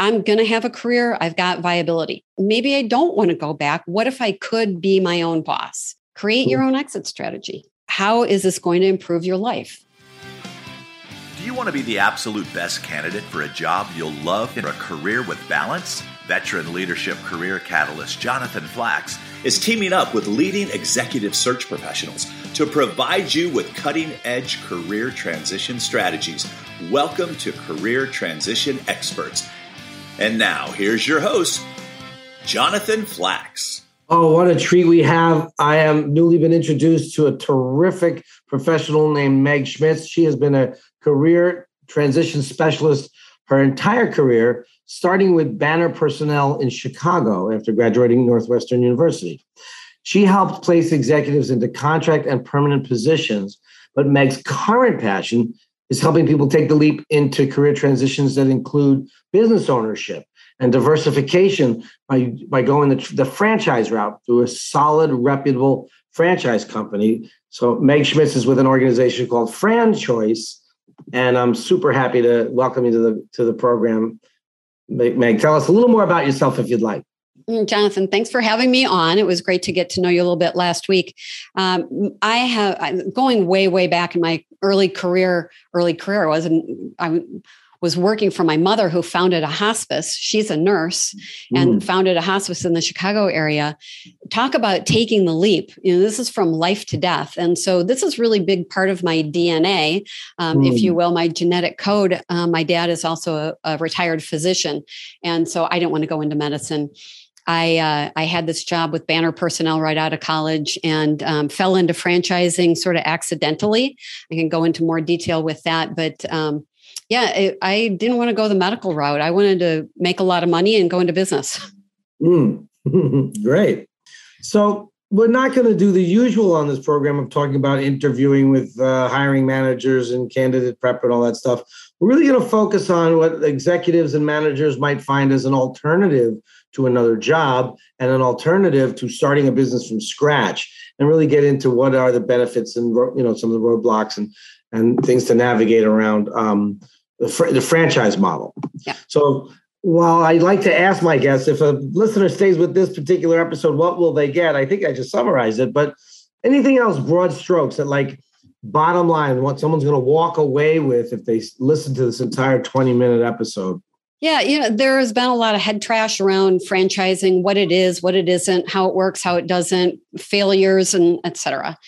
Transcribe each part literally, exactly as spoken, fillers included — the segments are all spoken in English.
I'm going to have a career. I've got viability. Maybe I don't want to go back. What if I could be my own boss? Create your own exit strategy. How is this going to improve your life? Do you want to be the absolute best candidate for a job you'll love in a career with balance? Veteran leadership career catalyst Jonathan Flax is teaming up with leading executive search professionals to provide you with cutting-edge career transition strategies. Welcome to Career Transition Experts. And now, here's your host, Jonathan Flax. Oh, what a treat we have. I have newly been introduced to a terrific professional named Meg Schmitz. She has been a career transition specialist her entire career, starting with Banner Personnel in Chicago after graduating Northwestern University. She helped place executives into contract and permanent positions, but Meg's current passion is helping people take the leap into career transitions that include business ownership and diversification by, by going the, the franchise route through a solid, reputable franchise company. So Meg Schmitz is with an organization called FranChoice, and I'm super happy to welcome you to the to the program. Meg, tell us a little more about yourself if you'd like. Jonathan, thanks for having me on. It was great to get to know you a little bit last week. Um, I have I'm going way, way back in my early career. Early career was an, I was working for my mother, who founded a hospice. She's a nurse and mm. founded a hospice in the Chicago area. Talk about taking the leap. You know, this is from life to death. And so this is really a big part of my D N A, um, mm. if you will, my genetic code. Uh, my dad is also a, a retired physician. And so I didn't want to go into medicine. I uh, I had this job with Banner Personnel right out of college and um, fell into franchising sort of accidentally. I can go into more detail with that, but um, yeah, it, I didn't want to go the medical route. I wanted to make a lot of money and go into business. Mm. Great. So we're not going to do the usual on this program of talking about interviewing with uh, hiring managers and candidate prep and all that stuff. We're really going to focus on what executives and managers might find as an alternative to another job and an alternative to starting a business from scratch, and really get into what are the benefits and, you know, some of the roadblocks and, and things to navigate around um, the, fr- the franchise model. Yeah. So while I'd like to ask my guests, if a listener stays with this particular episode, what will they get? I think I just summarized it, but anything else, broad strokes that, like, bottom line, what someone's going to walk away with if they listen to this entire twenty minute episode? Yeah, you know, there has been a lot of head trash around franchising, what it is, what it isn't, how it works, how it doesn't, failures, and et cetera.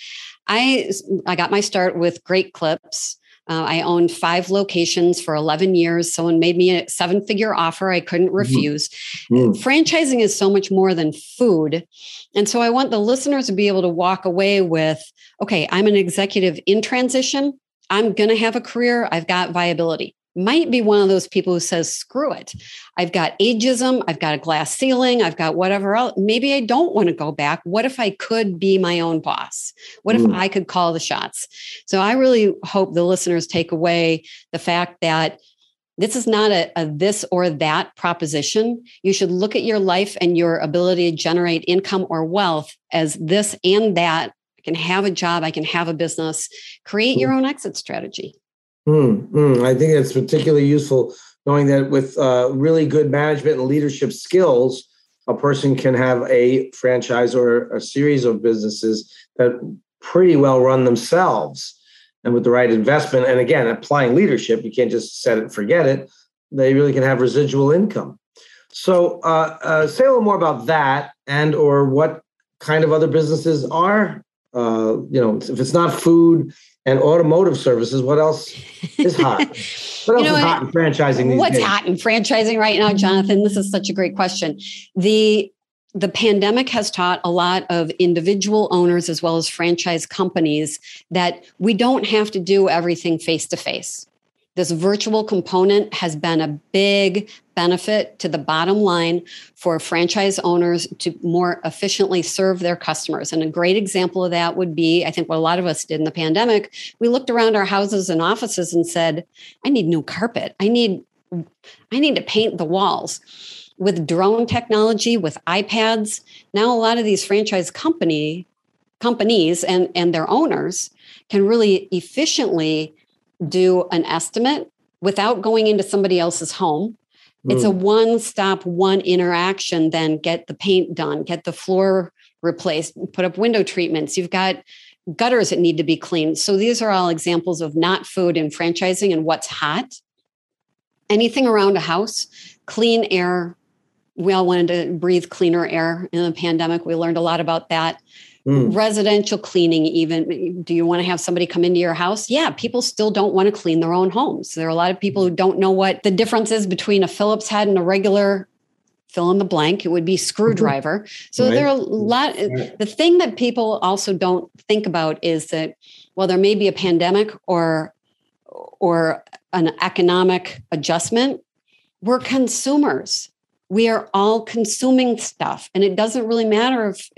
I, I got my start with Great Clips. Uh, I owned five locations for eleven years. Someone made me a seven-figure offer I couldn't refuse. Mm-hmm. Franchising is so much more than food. And so I want the listeners to be able to walk away with, okay, I'm an executive in transition. I'm going to have a career. I've got viability. Might be one of those people who says, screw it. I've got ageism. I've got a glass ceiling. I've got whatever else. Maybe I don't want to go back. What if I could be my own boss? What mm. if I could call the shots? So I really hope the listeners take away the fact that this is not a, a this or that proposition. You should look at your life and your ability to generate income or wealth as this and that. I can have a job. I can have a business. Create mm. your own exit strategy. Mm, mm. I think that's particularly useful, knowing that with uh, really good management and leadership skills, a person can have a franchise or a series of businesses that pretty well run themselves. And with the right investment, and again, applying leadership, you can't just set it and forget it. They really can have residual income. So uh, uh, say a little more about that, and or what kind of other businesses are, uh, you know, if it's not food and automotive services, what else is hot? What else you know, is hot in franchising these what's days? What's hot in franchising right now, Jonathan? This is such a great question. The The pandemic has taught a lot of individual owners as well as franchise companies that we don't have to do everything face-to-face. This virtual component has been a big benefit to the bottom line for franchise owners to more efficiently serve their customers. And a great example of that would be, I think what a lot of us did in the pandemic, we looked around our houses and offices and said, I need new carpet. I need, I need to paint the walls. With drone technology, with iPads, now a lot of these franchise company companies and, and their owners can really efficiently do an estimate without going into somebody else's home. Mm. It's a one-stop, one interaction, then get the paint done, get the floor replaced, put up window treatments. You've got gutters that need to be cleaned. So these are all examples of not food and franchising and what's hot. Anything around a house, clean air. We all wanted to breathe cleaner air in the pandemic. We learned a lot about that. Mm. Residential cleaning, even. Do you want to have somebody come into your house? Yeah, people still don't want to clean their own homes. There are a lot of people who don't know what the difference is between a Phillips head and a regular fill in the blank. It would be screwdriver. So right. there are a lot. The thing that people also don't think about is that while there may be a pandemic or or an economic adjustment, we're consumers. We are all consuming stuff, and it doesn't really matter if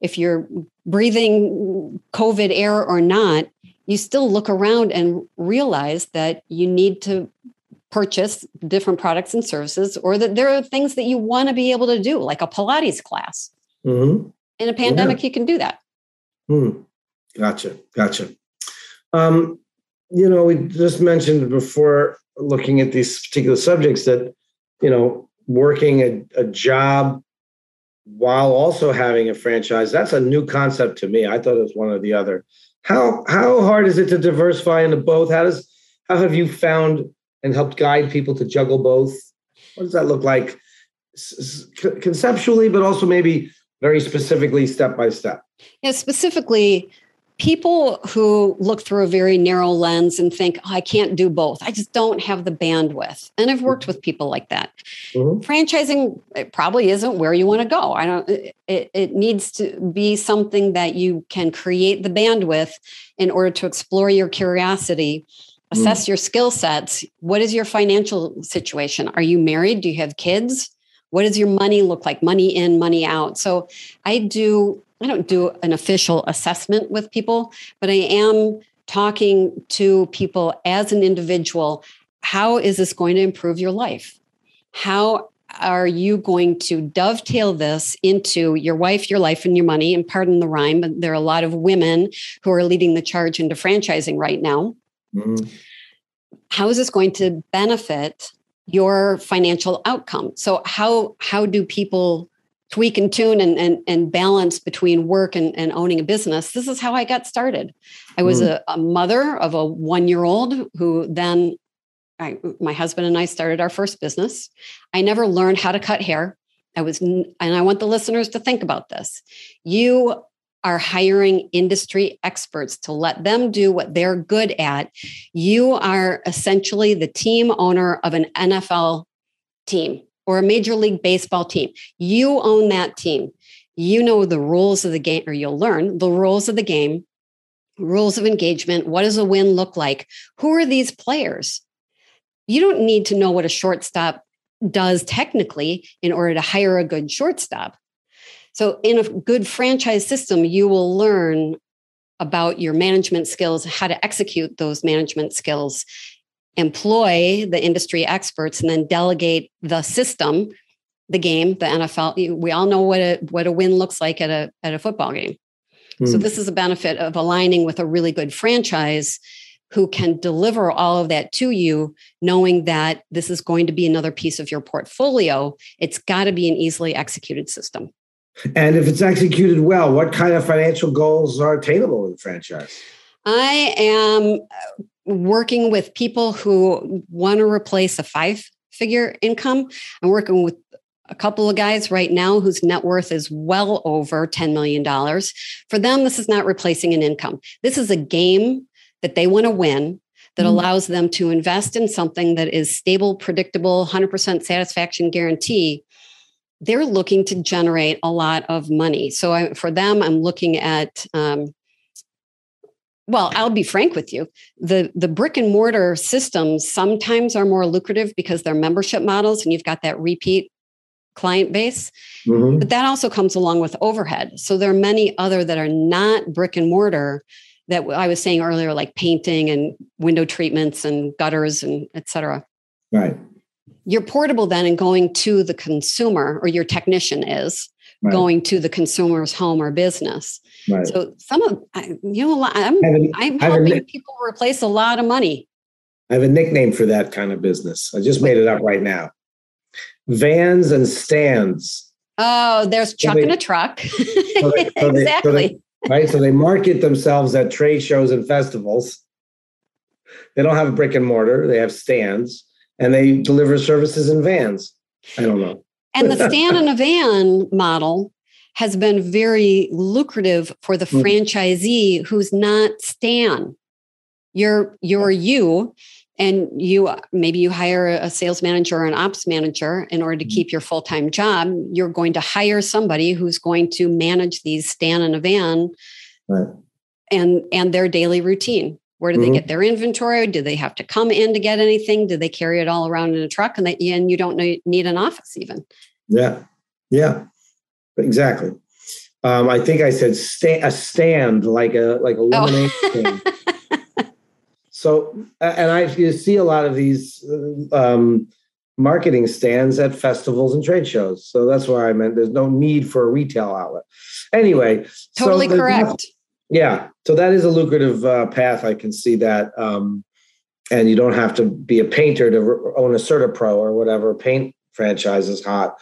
if you're breathing COVID air or not. You still look around and realize that you need to purchase different products and services, or that there are things that you want to be able to do, like a Pilates class. Mm-hmm. In a pandemic, yeah. you can do that. Mm. Gotcha. Gotcha. Um, you know, we just mentioned before looking at these particular subjects that, you know, working a, a job while also having a franchise, that's a new concept to me. I thought it was one or the other. How how hard is it to diversify into both? How does how have you found and helped guide people to juggle both? What does that look like conceptually, but also maybe very specifically step by step? Yeah, specifically, people who look through a very narrow lens and think, oh, I can't do both. I just don't have the bandwidth. And I've worked with people like that. Mm-hmm. Franchising, it probably isn't where you want to go. I don't. It, it needs to be something that you can create the bandwidth in order to explore your curiosity, assess mm-hmm. your skill sets. What is your financial situation? Are you married? Do you have kids? What does your money look like? Money in, money out. So I do... I don't do an official assessment with people, but I am talking to people as an individual. How is this going to improve your life? How are you going to dovetail this into your wife, your life, and your money? And pardon the rhyme, but there are a lot of women who are leading the charge into franchising right now. Mm-hmm. How is this going to benefit your financial outcome? So how, how do people tweak and tune and, and, and balance between work and, and owning a business? This is how I got started. I was mm. a, a mother of a one-year-old who then I, my husband and I started our first business. I never learned how to cut hair. I was, and I want the listeners to think about this. You are hiring industry experts to let them do what they're good at. You are essentially the team owner of an N F L team. Or a Major League Baseball team. You own that team. You know the rules of the game, or you'll learn the rules of the game, rules of engagement. What does a win look like? Who are these players? You don't need to know what a shortstop does technically in order to hire a good shortstop. So in a good franchise system, you will learn about your management skills, how to execute those management skills, employ the industry experts, and then delegate the system, the game, the N F L. We all know what a what a win looks like at a at a football game. Mm. So this is a benefit of aligning with a really good franchise who can deliver all of that to you, knowing that this is going to be another piece of your portfolio. It's got to be an easily executed system. And if it's executed well, what kind of financial goals are attainable in franchise? I am working with people who want to replace a five-figure income. I'm working with a couple of guys right now whose net worth is well over ten million dollars. For them, this is not replacing an income. This is a game that they want to win that mm-hmm. allows them to invest in something that is stable, predictable, one hundred percent satisfaction guarantee. They're looking to generate a lot of money. So I, for them, I'm looking at... Um, Well, I'll be frank with you. The the brick and mortar systems sometimes are more lucrative because they're membership models and you've got that repeat client base. Mm-hmm. But that also comes along with overhead. So there are many other that are not brick and mortar that I was saying earlier, like painting and window treatments and gutters and et cetera. Right. You're portable then and going to the consumer, or your technician is. Right. Going to the consumer's home or business. Right. So some of, you know, I'm, an, I'm helping a, people replace a lot of money. I have a nickname for that kind of business. I just Wait. made it up right now. vans and stands. Oh, there's Chuck so they, in a truck. So they, so exactly. They, so they, right. So they market themselves at trade shows and festivals. They don't have a brick and mortar. They have stands and they deliver services in vans. I don't know. And the stand in a van model has been very lucrative for the franchisee who's not Stan. You're, you're you, and you maybe you hire a sales manager or an ops manager in order to keep your full-time job. You're going to hire somebody who's going to manage these stand in a van right. and, and their daily routine. Where do mm-hmm. they get their inventory? Do they have to come in to get anything? Do they carry it all around in a truck? And, they, and you don't need an office even. Yeah, yeah. Exactly. Um, I think I said sta- a stand, like a like a lemonade oh. stand. So, and I you see a lot of these um, marketing stands at festivals and trade shows. So that's why I meant there's no need for a retail outlet. Anyway, totally so correct. Yeah, so that is a lucrative uh, path. I can see that, um, and you don't have to be a painter to own a CertaPro or whatever. Paint franchise is hot.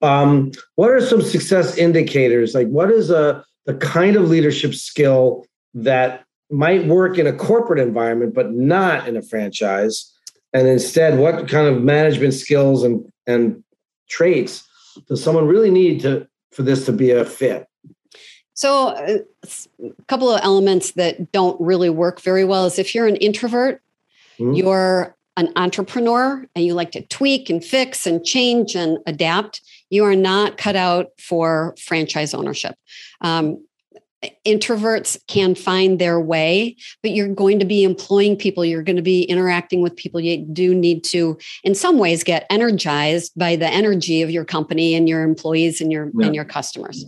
Um, what are some success indicators? Like what is a, the kind of leadership skill that might work in a corporate environment, but not in a franchise? And instead, what kind of management skills and, and traits does someone really need to, for this to be a fit? So uh, a couple of elements that don't really work very well is if you're an introvert, mm-hmm. you're an entrepreneur and you like to tweak and fix and change and adapt, you are not cut out for franchise ownership. Um, introverts can find their way, but you're going to be employing people. You're going to be interacting with people. You do need to, in some ways, get energized by the energy of your company and your employees and your, yeah. and your customers.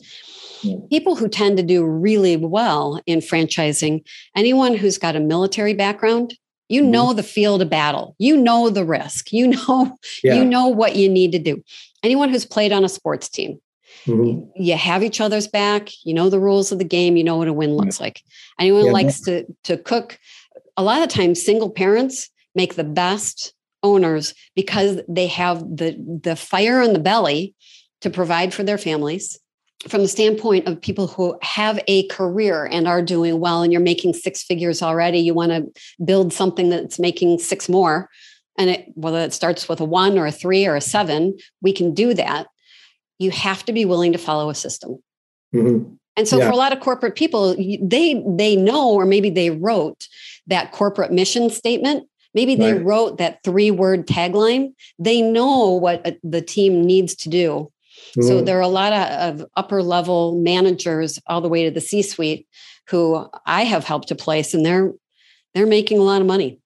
Yeah. People who tend to do really well in franchising, anyone who's got a military background, you know the field of battle. You know the risk. You know, yeah. you know what you need to do. Anyone who's played on a sports team, mm-hmm. you have each other's back. You know the rules of the game. You know what a win looks yeah. like. Anyone yeah. likes to, to cook. A lot of times, single parents make the best owners because they have the, the fire in the belly to provide for their families. From the standpoint of people who have a career and are doing well, and you're making six figures already, you want to build something that's making six more. And it, whether it starts with a one or a three or a seven, we can do that. You have to be willing to follow a system. Mm-hmm. And so yeah. for a lot of corporate people, they, they know, or maybe they wrote that corporate mission statement. Maybe they right. wrote that three word tagline. They know what the team needs to do. So there are a lot of upper level managers all the way to the C-suite who I have helped to place, and they're they're making a lot of money.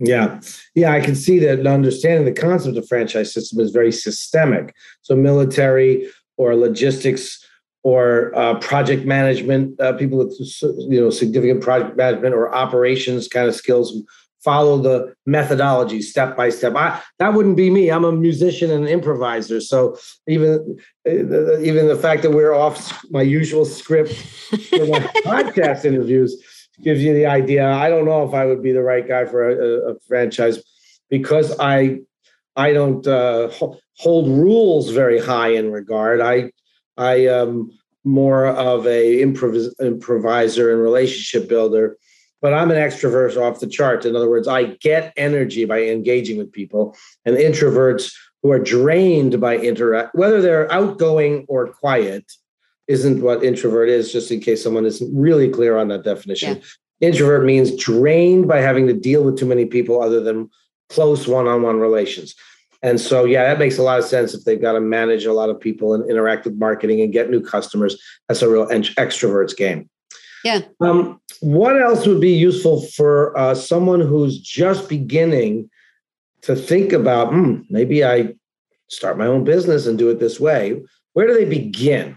Yeah. Yeah, I can see that understanding the concept of franchise system is very systemic. So military or logistics or uh, project management, uh, people with you know significant project management or operations kind of skills who follow the methodology step by step. I, that wouldn't be me. I'm a musician and an improviser. So even, even the fact that we're off my usual script for my podcast interviews gives you the idea. I don't know if I would be the right guy for a, a franchise because I I don't uh, hold rules very high in regard. I I am more of a improvis- improviser and relationship builder. But I'm an extrovert off the charts. In other words, I get energy by engaging with people, and introverts who are drained by interact, whether they're outgoing or quiet, isn't what introvert is, just in case someone isn't really clear on that definition. Yeah. Introvert means drained by having to deal with too many people other than close one-on-one relations. And so, yeah, that makes a lot of sense if they've got to manage a lot of people and interact with marketing and get new customers. That's a real ent- extrovert's game. Yeah. Um, what else would be useful for uh, someone who's just beginning to think about, hmm, maybe I start my own business and do it this way? Where do they begin?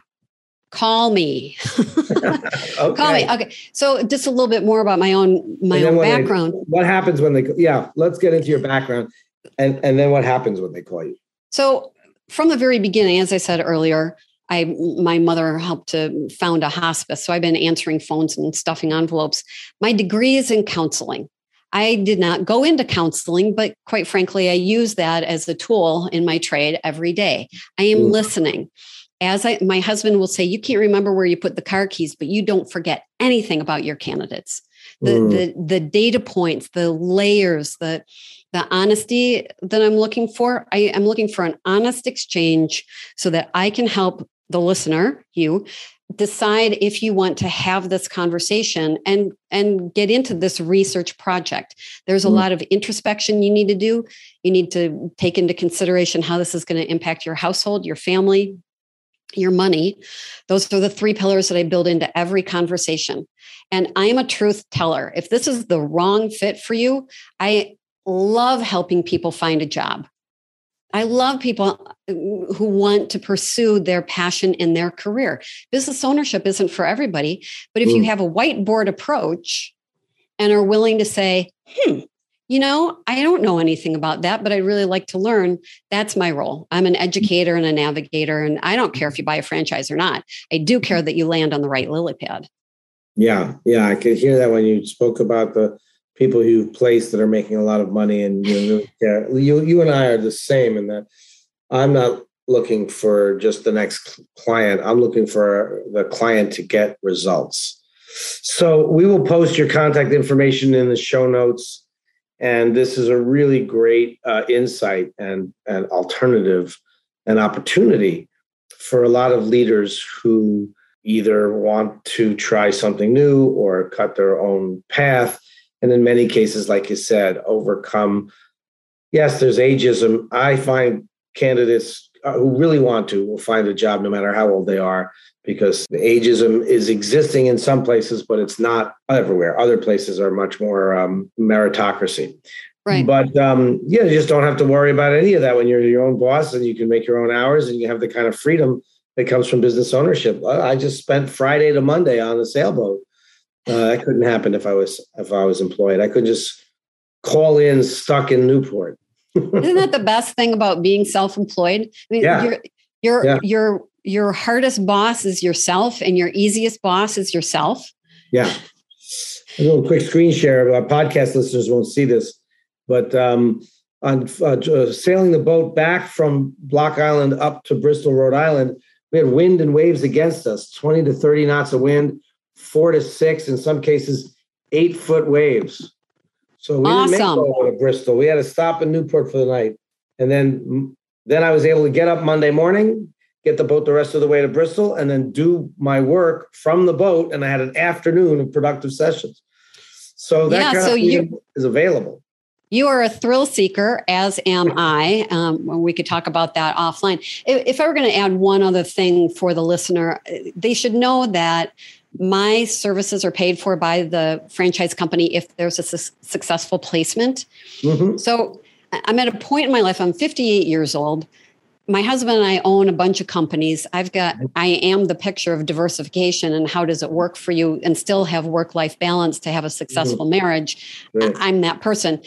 Call me. okay. Call me. Okay. So just a little bit more about my own my own background. They, what happens when they? Yeah. Let's get into your background, and and then what happens when they call you? So from the very beginning, as I said earlier. I, my mother helped to found a hospice, so I've been answering phones and stuffing envelopes. My degree is in counseling. I did not go into counseling, but quite frankly, I use that as a tool in my trade every day. I am mm. listening. As I, my husband will say, you can't remember where you put the car keys, but you don't forget anything about your candidates. The mm. the, the data points, the layers, the the honesty that I'm looking for. I am looking for an honest exchange so that I can help the listener, you, decide if you want to have this conversation and, and get into this research project. There's a mm. lot of introspection you need to do. You need to take into consideration how this is going to impact your household, your family, your money. Those are the three pillars that I build into every conversation. And I am a truth teller. If this is the wrong fit for you, I love helping people find a job. I love people who want to pursue their passion in their career. Business ownership isn't for everybody, but if mm. you have a whiteboard approach and are willing to say, hmm, you know, I don't know anything about that, but I'd really like to learn. That's my role. I'm an educator and a navigator, and I don't care if you buy a franchise or not. I do care that you land on the right lily pad. Yeah, yeah. I could hear that when you spoke about the people you've placed that are making a lot of money. And you know, you, you and I are the same in that I'm not looking for just the next client. I'm looking for the client to get results. So we will post your contact information in the show notes. And this is a really great uh, insight and an alternative and opportunity for a lot of leaders who either want to try something new or cut their own path. And in many cases, like you said, overcome. Yes, there's ageism. I find candidates who really want to will find a job no matter how old they are, because the ageism is existing in some places, but it's not everywhere. Other places are much more um, meritocracy. Right. But um, yeah, you just don't have to worry about any of that when you're your own boss and you can make your own hours and you have the kind of freedom that comes from business ownership. I just spent Friday to Monday on a sailboat. Uh, that couldn't happen if I was if I was employed. I could just call in stuck in Newport. Isn't that the best thing about being self-employed? I mean, yeah. You're, you're, yeah. You're, Your hardest boss is yourself, and your easiest boss is yourself. Yeah. A little quick screen share. Our podcast listeners won't see this, but um, on uh, sailing the boat back from Block Island up to Bristol, Rhode Island, we had wind and waves against us, twenty to thirty knots of wind, four to six, in some cases, eight foot waves. So we awesome. didn't make it over to Bristol. We had to stop in Newport for the night. And then, then I was able to get up Monday morning, get the boat the rest of the way to Bristol, and then do my work from the boat. And I had an afternoon of productive sessions. So that yeah, kind so of you, is available. You are a thrill seeker, as am I. Um, we could talk about that offline. If, if I were going to add one other thing for the listener, they should know that my services are paid for by the franchise company if there's a su- successful placement. Mm-hmm. So I'm at a point in my life, I'm fifty-eight years old. My husband and I own a bunch of companies. I've got, I am the picture of diversification and how does it work for you and still have work-life balance to have a successful mm-hmm. marriage. Right. I'm that person.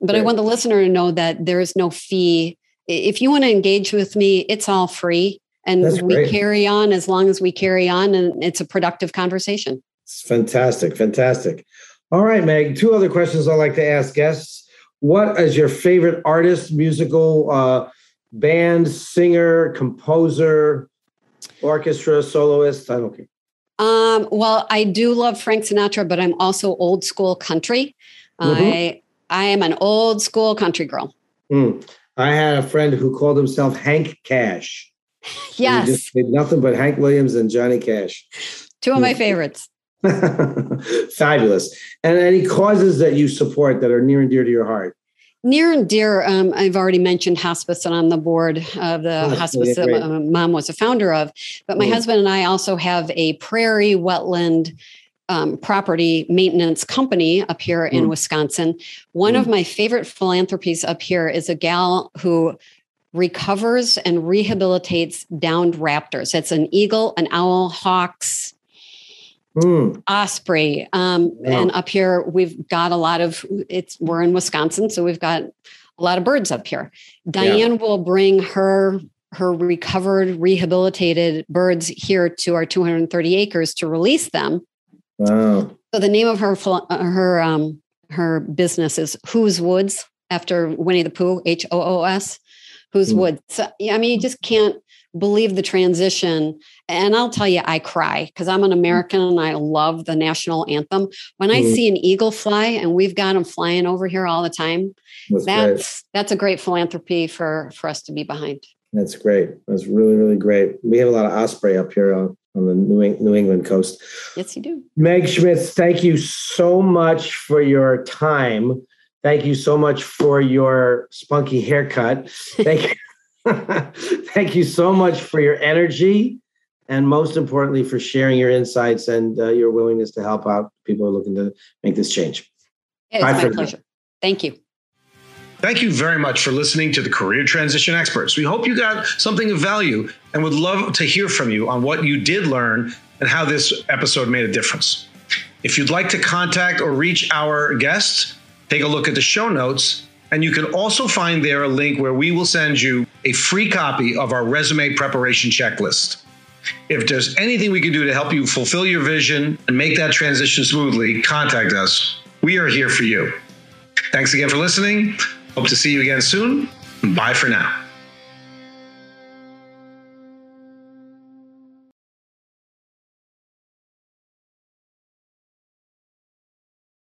But right. I want the listener to know that there is no fee. If you want to engage with me, it's all free. And That's we great. carry on as long as we carry on. And it's a productive conversation. It's fantastic. Fantastic. All right, Meg, two other questions I like to ask guests. What is your favorite artist, musical, uh, band, singer, composer, orchestra, soloist? I don't care. Um, well, I do love Frank Sinatra, but I'm also old school country. Mm-hmm. I I am an old school country girl. Mm. I had a friend who called himself Hank Cash. Yes. He just did nothing but Hank Williams and Johnny Cash. Two of my favorites. Fabulous. And any causes that you support that are near and dear to your heart? Near and dear, um, I've already mentioned hospice, and I'm the board of the oh, hospice that my mom was a founder of. But my mm. husband and I also have a prairie wetland um, property maintenance company up here mm. in Wisconsin. One mm. of my favorite philanthropies up here is a gal who recovers and rehabilitates downed raptors. It's an eagle, an owl, hawks, Mm. osprey. Um, wow. And up here, we've got a lot of, it's, we're in Wisconsin, so we've got a lot of birds up here. Diane yeah. will bring her, her recovered, rehabilitated birds here to our two hundred thirty acres to release them. Wow. So the name of her, her um, her business is Who's Woods, after Winnie the Pooh, H O O S, Who's mm. Woods. So, I mean, you just can't believe the transition. And I'll tell you, I cry because I'm an American and I love the national anthem. When I mm. see an eagle fly, and we've got them flying over here all the time, that's that's, that's a great philanthropy for, for us to be behind. That's great. That's really, really great. We have a lot of osprey up here on, on the New, Eng- New England coast. Yes, you do. Meg Schmitz, thank you so much for your time. Thank you so much for your spunky haircut. Thank you. Thank you so much for your energy, and most importantly, for sharing your insights and uh, your willingness to help out people who are looking to make this change. It's Bye my pleasure. You. Thank you. Thank you very much for listening to the Career Transition Experts. We hope you got something of value and would love to hear from you on what you did learn and how this episode made a difference. If you'd like to contact or reach our guests, take a look at the show notes, and you can also find there a link where we will send you a free copy of our resume preparation checklist. If there's anything we can do to help you fulfill your vision and make that transition smoothly, contact us. We are here for you. Thanks again for listening. Hope to see you again soon. Bye for now.